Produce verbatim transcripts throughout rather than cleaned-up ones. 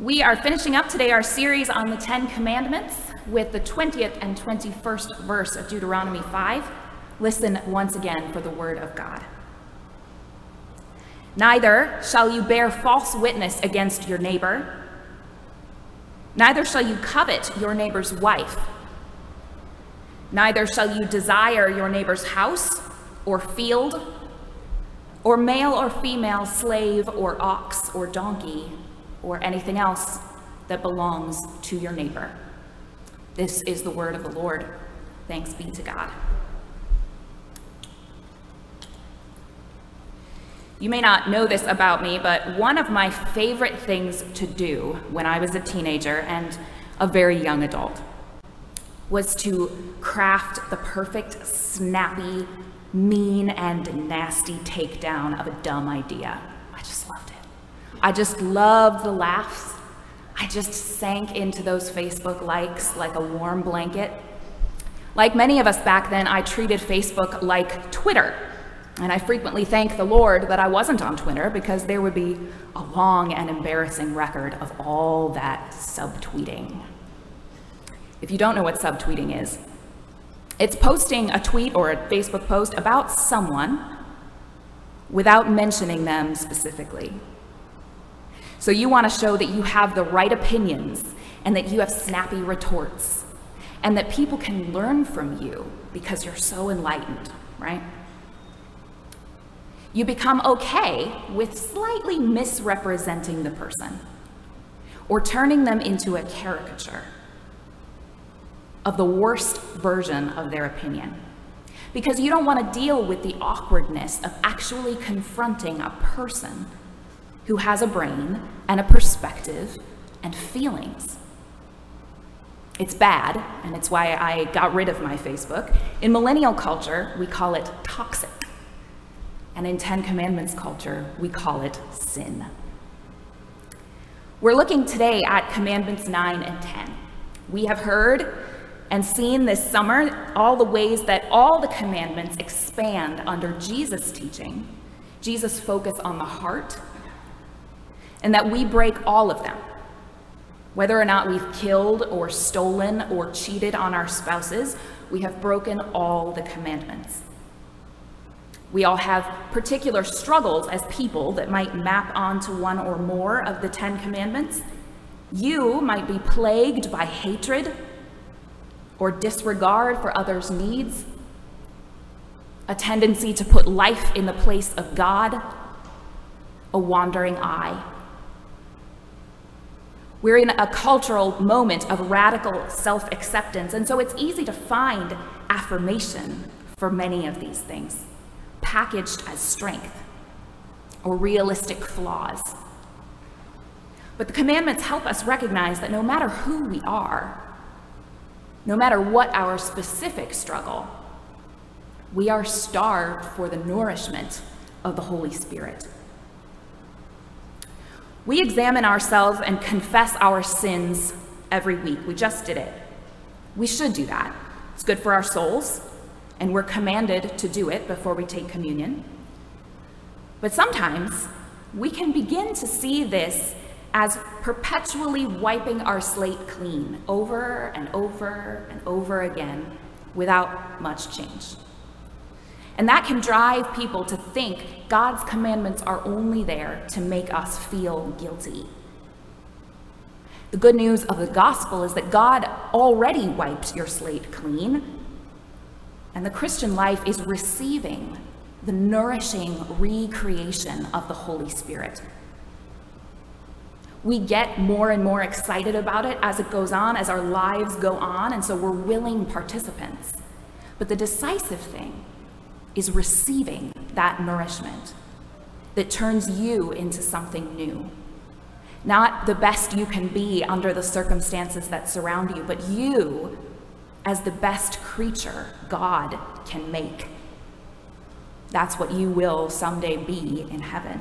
We are finishing up today our series on the Ten Commandments with the twentieth and twenty-first verse of Deuteronomy five. Listen once again for the word of God. Neither shall you bear false witness against your neighbor. Neither shall you covet your neighbor's wife. Neither shall you desire your neighbor's house or field, or male or female slave or ox or donkey, or anything else that belongs to your neighbor. This is the word of the Lord. Thanks be to God. You may not know this about me, but one of my favorite things to do when I was a teenager and a very young adult was to craft the perfect, snappy, mean, and nasty takedown of a dumb idea. I just loved it. I just loved the laughs. I just sank into those Facebook likes like a warm blanket. Like many of us back then, I treated Facebook like Twitter, and I frequently thank the Lord that I wasn't on Twitter, because there would be a long and embarrassing record of all that subtweeting. If you don't know what subtweeting is, it's posting a tweet or a Facebook post about someone without mentioning them specifically. So you want to show that you have the right opinions and that you have snappy retorts and that people can learn from you because you're so enlightened, right? You become okay with slightly misrepresenting the person or turning them into a caricature of the worst version of their opinion, because you don't want to deal with the awkwardness of actually confronting a person who has a brain and a perspective and feelings. It's bad, and it's why I got rid of my Facebook. In millennial culture, we call it toxic. And in Ten Commandments culture, we call it sin. We're looking today at Commandments nine and ten. We have heard and seen this summer all the ways that all the commandments expand under Jesus' teaching, Jesus' focus on the heart, and that we break all of them, whether or not we've killed or stolen or cheated on our spouses. We have broken all the commandments. We all have particular struggles as people that might map onto one or more of the Ten Commandments. You might be plagued by hatred or disregard for others' needs, a tendency to put life in the place of God, a wandering eye. We're in a cultural moment of radical self-acceptance, and so it's easy to find affirmation for many of these things, packaged as strength or realistic flaws. But the commandments help us recognize that no matter who we are, no matter what our specific struggle, we are starved for the nourishment of the Holy Spirit. We examine ourselves and confess our sins every week. We just did it. We should do that. It's good for our souls, and we're commanded to do it before we take communion. But sometimes we can begin to see this as perpetually wiping our slate clean over and over and over again without much change. And that can drive people to think God's commandments are only there to make us feel guilty. The good news of the gospel is that God already wiped your slate clean, and the Christian life is receiving the nourishing recreation of the Holy Spirit. We get more and more excited about it as it goes on, as our lives go on, and so we're willing participants. But the decisive thing is receiving that nourishment that turns you into something new, Not the best you can be under the circumstances that surround you, but you as the best creature God can make. That's what you will someday be in heaven.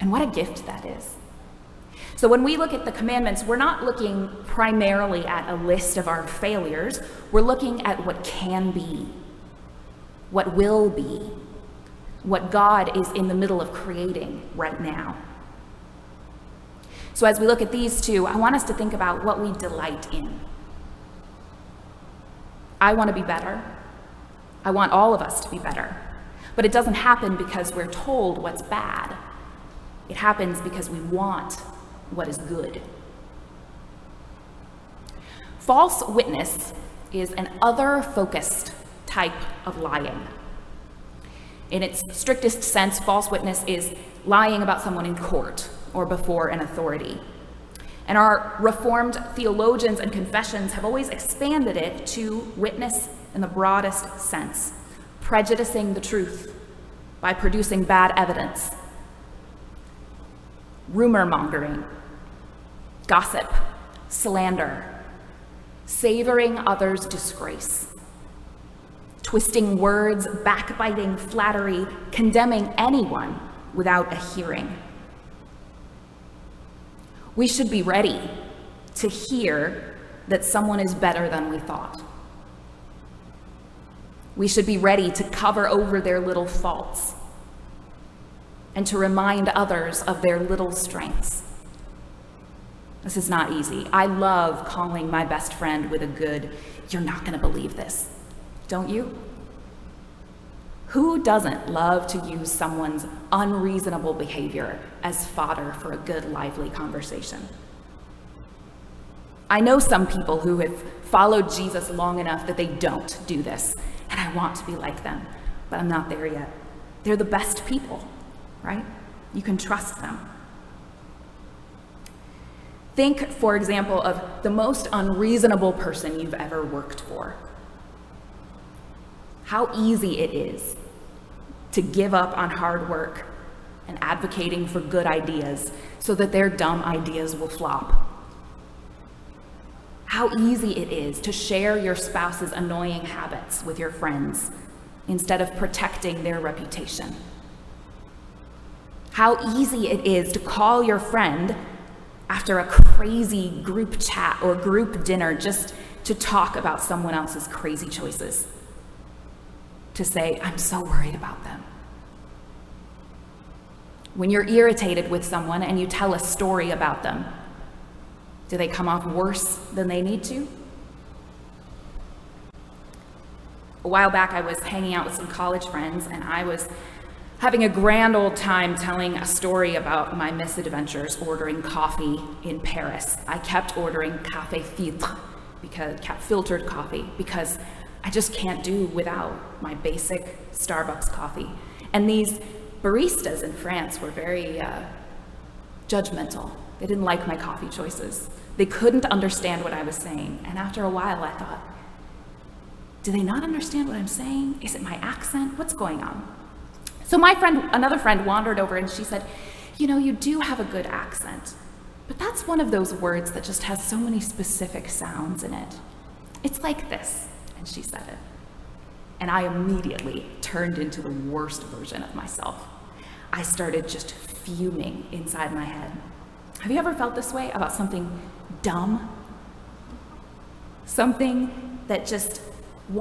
And what a gift that is. So when we look at the commandments, we're not looking primarily at a list of our failures. We're looking at what can be, what will be, what God is in the middle of creating right now. So as we look at these two, I want us to think about what we delight in. I want to be better. I want all of us to be better. But it doesn't happen because we're told what's bad. It happens because we want what is good. False witness is an other-focused type of lying. In its strictest sense, false witness is lying about someone in court or before an authority. And our Reformed theologians and confessions have always expanded it to witness in the broadest sense, prejudicing the truth by producing bad evidence, rumor mongering, gossip, slander, savoring others' disgrace, twisting words, backbiting, flattery, condemning anyone without a hearing. We should be ready to hear that someone is better than we thought. We should be ready to cover over their little faults and to remind others of their little strengths. This is not easy. I love calling my best friend with a good, "You're not gonna believe this," don't you? Who doesn't love to use someone's unreasonable behavior as fodder for a good, lively conversation? I know some people who have followed Jesus long enough that they don't do this, and I want to be like them, but I'm not there yet. They're the best people, right? You can trust them. Think, for example, of the most unreasonable person you've ever worked for. How easy it is to give up on hard work and advocating for good ideas so that their dumb ideas will flop. How easy it is to share your spouse's annoying habits with your friends instead of protecting their reputation. How easy it is to call your friend after a crazy group chat or group dinner just to talk about someone else's crazy choices. To say, "I'm so worried about them." When you're irritated with someone and you tell a story about them, do they come off worse than they need to? A while back, I was hanging out with some college friends and I was having a grand old time telling a story about my misadventures ordering coffee in Paris. I kept ordering café filtre, because filtered coffee, because I just can't do without my basic Starbucks coffee. And these baristas in France were very uh, judgmental. They didn't like my coffee choices. They couldn't understand what I was saying. And after a while, I thought, do they not understand what I'm saying? Is it my accent? What's going on? So my friend, another friend wandered over and she said, "You know, you do have a good accent, but that's one of those words that just has so many specific sounds in it. It's like this," and she said it. And I immediately turned into the worst version of myself. I started just fuming inside my head. Have you ever felt this way about something dumb? Something that just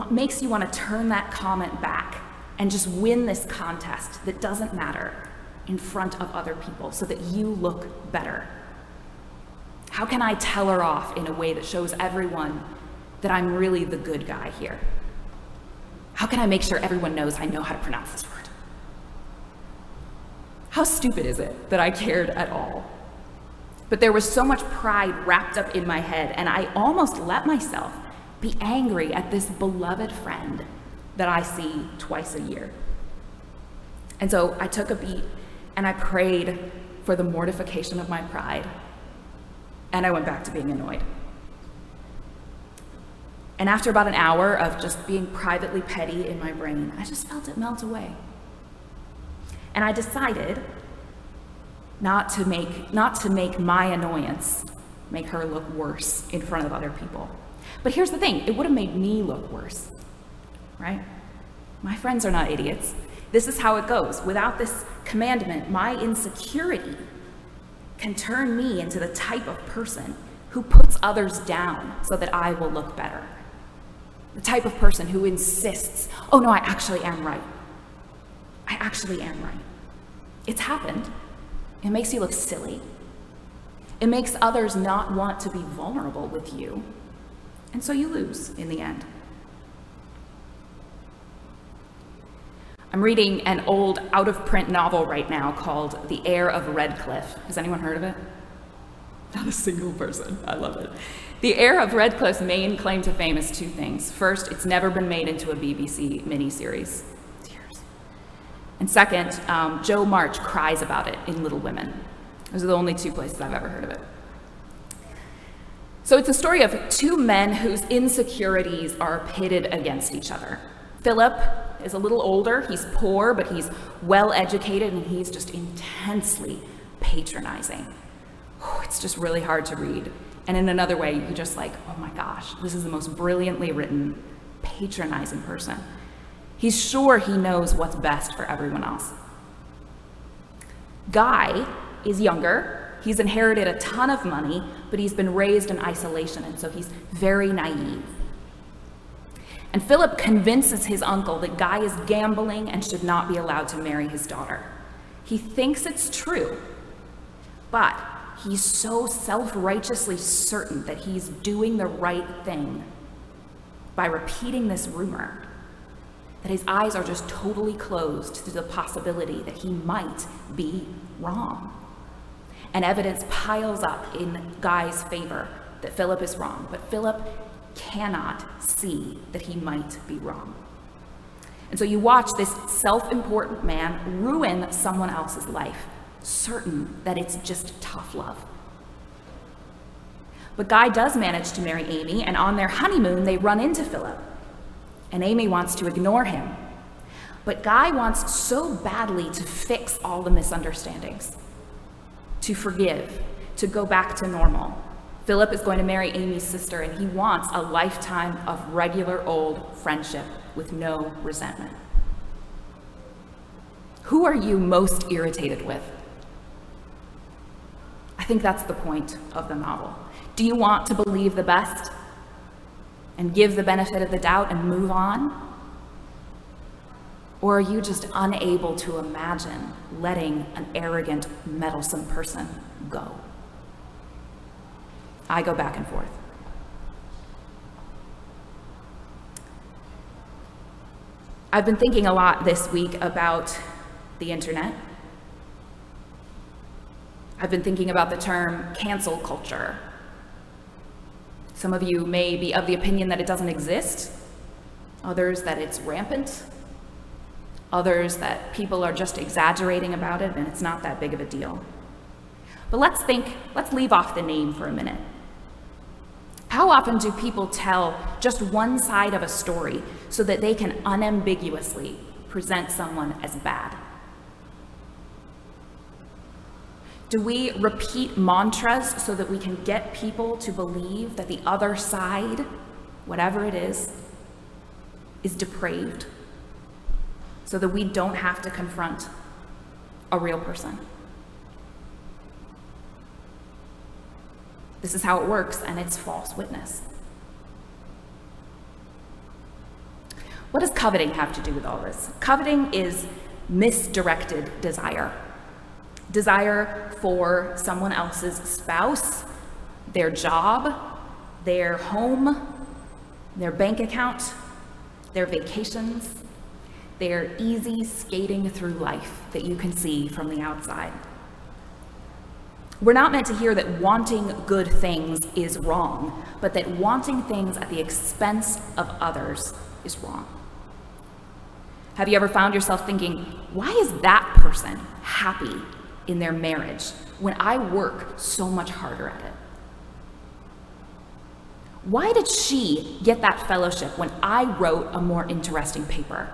makes you want to turn that comment back and just win this contest that doesn't matter in front of other people so that you look better. How can I tell her off in a way that shows everyone that I'm really the good guy here? How can I make sure everyone knows I know how to pronounce this word? How stupid is it that I cared at all? But there was so much pride wrapped up in my head, and I almost let myself be angry at this beloved friend that I see twice a year. And so I took a beat and I prayed for the mortification of my pride, and I went back to being annoyed. And after about an hour of just being privately petty in my brain, I just felt it melt away. And I decided not to make not to make my annoyance make her look worse in front of other people. But here's the thing, it would have made me look worse, right? My friends are not idiots. This is how it goes. Without this commandment, my insecurity can turn me into the type of person who puts others down so that I will look better. The type of person who insists, oh no, I actually am right. I actually am right. It's happened. It makes you look silly. It makes others not want to be vulnerable with you. And so you lose in the end. I'm reading an old out-of-print novel right now called The Heir of Redcliffe. Has anyone heard of it? Not a single person. I love it. The Heir of Redcliffe's main claim to fame is two things. First, it's never been made into a B B C miniseries. Tears. And second, um, Jo March cries about it in Little Women. Those are the only two places I've ever heard of it. So it's a story of two men whose insecurities are pitted against each other. Philip is a little older, he's poor, but he's well-educated, and he's just intensely patronizing. Whew, it's just really hard to read. And in another way, you're just like, oh my gosh, this is the most brilliantly written, patronizing person. He's sure he knows what's best for everyone else. Guy is younger, he's inherited a ton of money, but he's been raised in isolation, and so he's very naive. And Philip convinces his uncle that Guy is gambling and should not be allowed to marry his daughter. He thinks it's true, but he's so self-righteously certain that he's doing the right thing by repeating this rumor that his eyes are just totally closed to the possibility that he might be wrong. And evidence piles up in Guy's favor that Philip is wrong, but Philip cannot see that he might be wrong. And so you watch this self-important man ruin someone else's life, certain that it's just tough love. But Guy does manage to marry Amy, and on their honeymoon, they run into Philip. And Amy wants to ignore him. But Guy wants so badly to fix all the misunderstandings, to forgive, to go back to normal. Philip is going to marry Amy's sister, and he wants a lifetime of regular old friendship with no resentment. Who are you most irritated with? I think that's the point of the novel. Do you want to believe the best and give the benefit of the doubt and move on? Or are you just unable to imagine letting an arrogant, meddlesome person go? I go back and forth. I've been thinking a lot this week about the internet. I've been thinking about the term cancel culture. Some of you may be of the opinion that it doesn't exist, others that it's rampant, others that people are just exaggerating about it and it's not that big of a deal. But let's think, let's leave off the name for a minute. How often do people tell just one side of a story so that they can unambiguously present someone as bad? Do we repeat mantras so that we can get people to believe that the other side, whatever it is, is depraved, so that we don't have to confront a real person? This is how it works, and it's false witness. What does coveting have to do with all this? Coveting is misdirected desire. Desire for someone else's spouse, their job, their home, their bank account, their vacations, their easy skating through life that you can see from the outside. We're not meant to hear that wanting good things is wrong, but that wanting things at the expense of others is wrong. Have you ever found yourself thinking, why is that person happy in their marriage when I work so much harder at it? Why did she get that fellowship when I wrote a more interesting paper?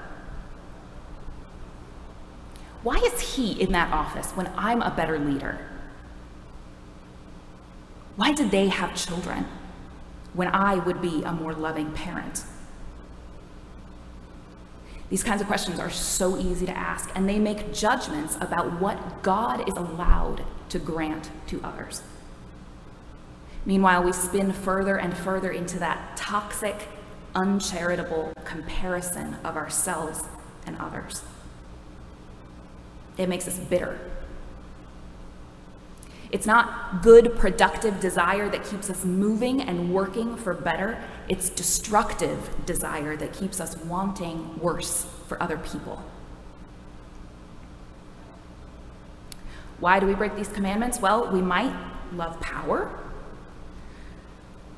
Why is he in that office when I'm a better leader? Why did they have children when I would be a more loving parent? These kinds of questions are so easy to ask, and they make judgments about what God is allowed to grant to others. Meanwhile, we spin further and further into that toxic, uncharitable comparison of ourselves and others. It makes us bitter. It's not good, productive desire that keeps us moving and working for better. It's destructive desire that keeps us wanting worse for other people. Why do we break these commandments? Well, we might love power.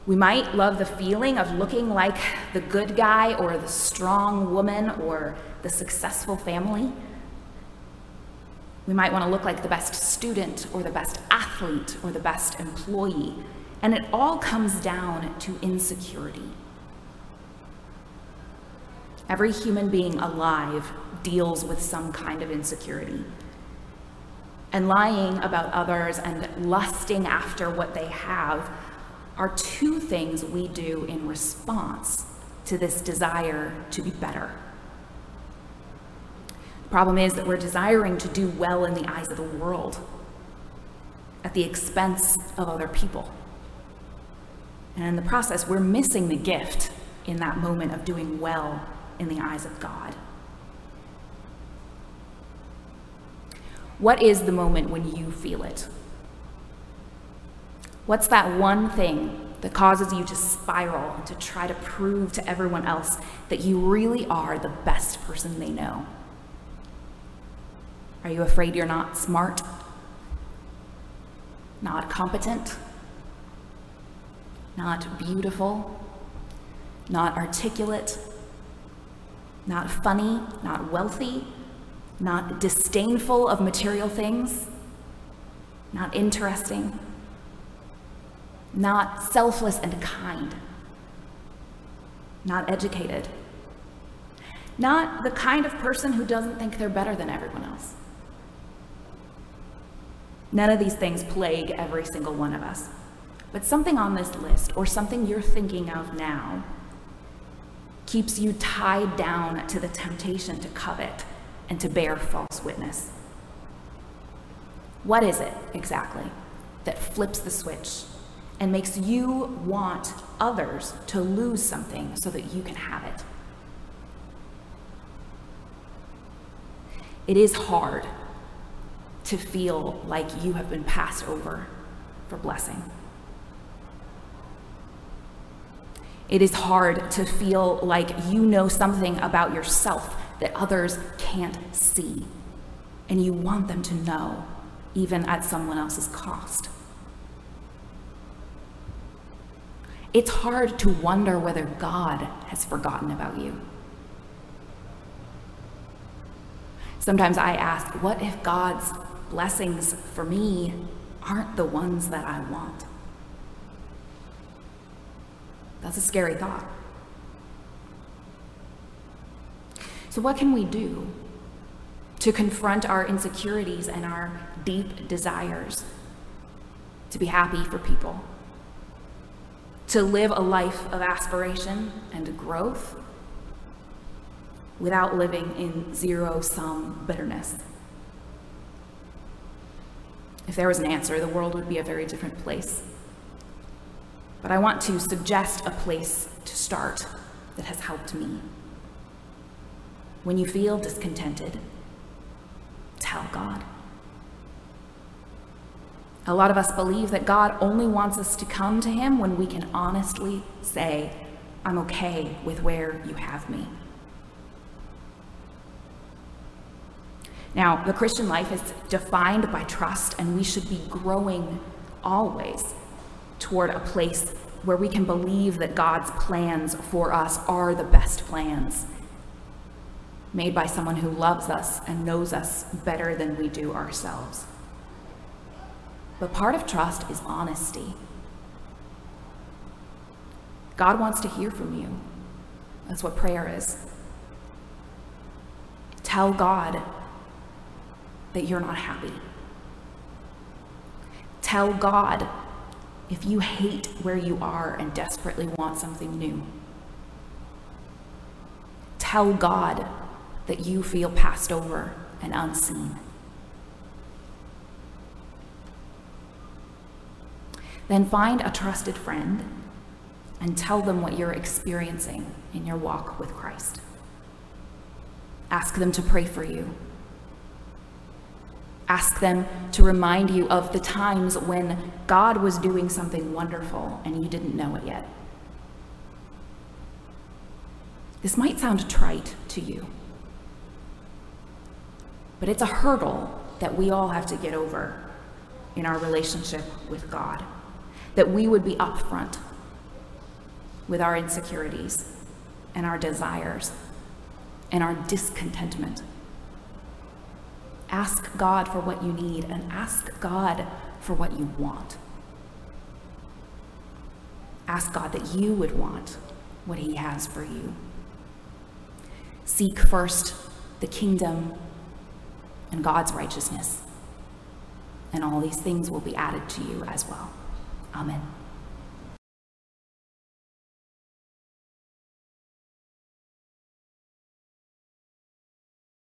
We might love the feeling of looking like the good guy or the strong woman or the successful family. We might want to look like the best student or the best athlete or the best employee. And it all comes down to insecurity. Every human being alive deals with some kind of insecurity. And lying about others and lusting after what they have are two things we do in response to this desire to be better. Problem is that we're desiring to do well in the eyes of the world at the expense of other people. And in the process, we're missing the gift in that moment of doing well in the eyes of God. What is the moment when you feel it? What's that one thing that causes you to spiral and to try to prove to everyone else that you really are the best person they know? Are you afraid you're not smart? Not competent? Not beautiful? Not articulate? Not funny? Not wealthy? Not disdainful of material things? Not interesting? Not selfless and kind? Not educated? Not the kind of person who doesn't think they're better than everyone else? None of these things plague every single one of us, but something on this list, or something you're thinking of now, keeps you tied down to the temptation to covet and to bear false witness. What is it exactly that flips the switch and makes you want others to lose something so that you can have it? It is hard to feel like you have been passed over for blessing. It is hard to feel like you know something about yourself that others can't see, and you want them to know, even at someone else's cost. It's hard to wonder whether God has forgotten about you. Sometimes I ask, what if God's blessings for me aren't the ones that I want? That's a scary thought. So what can we do to confront our insecurities and our deep desires to be happy for people, to live a life of aspiration and growth, without living in zero-sum bitterness? If there was an answer, the world would be a very different place. But I want to suggest a place to start that has helped me. When you feel discontented, tell God. A lot of us believe that God only wants us to come to him when we can honestly say, I'm okay with where you have me. Now, the Christian life is defined by trust, and we should be growing always toward a place where we can believe that God's plans for us are the best plans, made by someone who loves us and knows us better than we do ourselves. But part of trust is honesty. God wants to hear from you. That's what prayer is. Tell God that you're not happy. Tell God if you hate where you are and desperately want something new. Tell God that you feel passed over and unseen. Then find a trusted friend and tell them what you're experiencing in your walk with Christ. Ask them to pray for you. Ask them to remind you of the times when God was doing something wonderful and you didn't know it yet. This might sound trite to you, but it's a hurdle that we all have to get over in our relationship with God, that we would be upfront with our insecurities and our desires and our discontentment. Ask God for what you need and ask God for what you want. Ask God that you would want what He has for you. Seek first the kingdom and God's righteousness, and all these things will be added to you as well. Amen.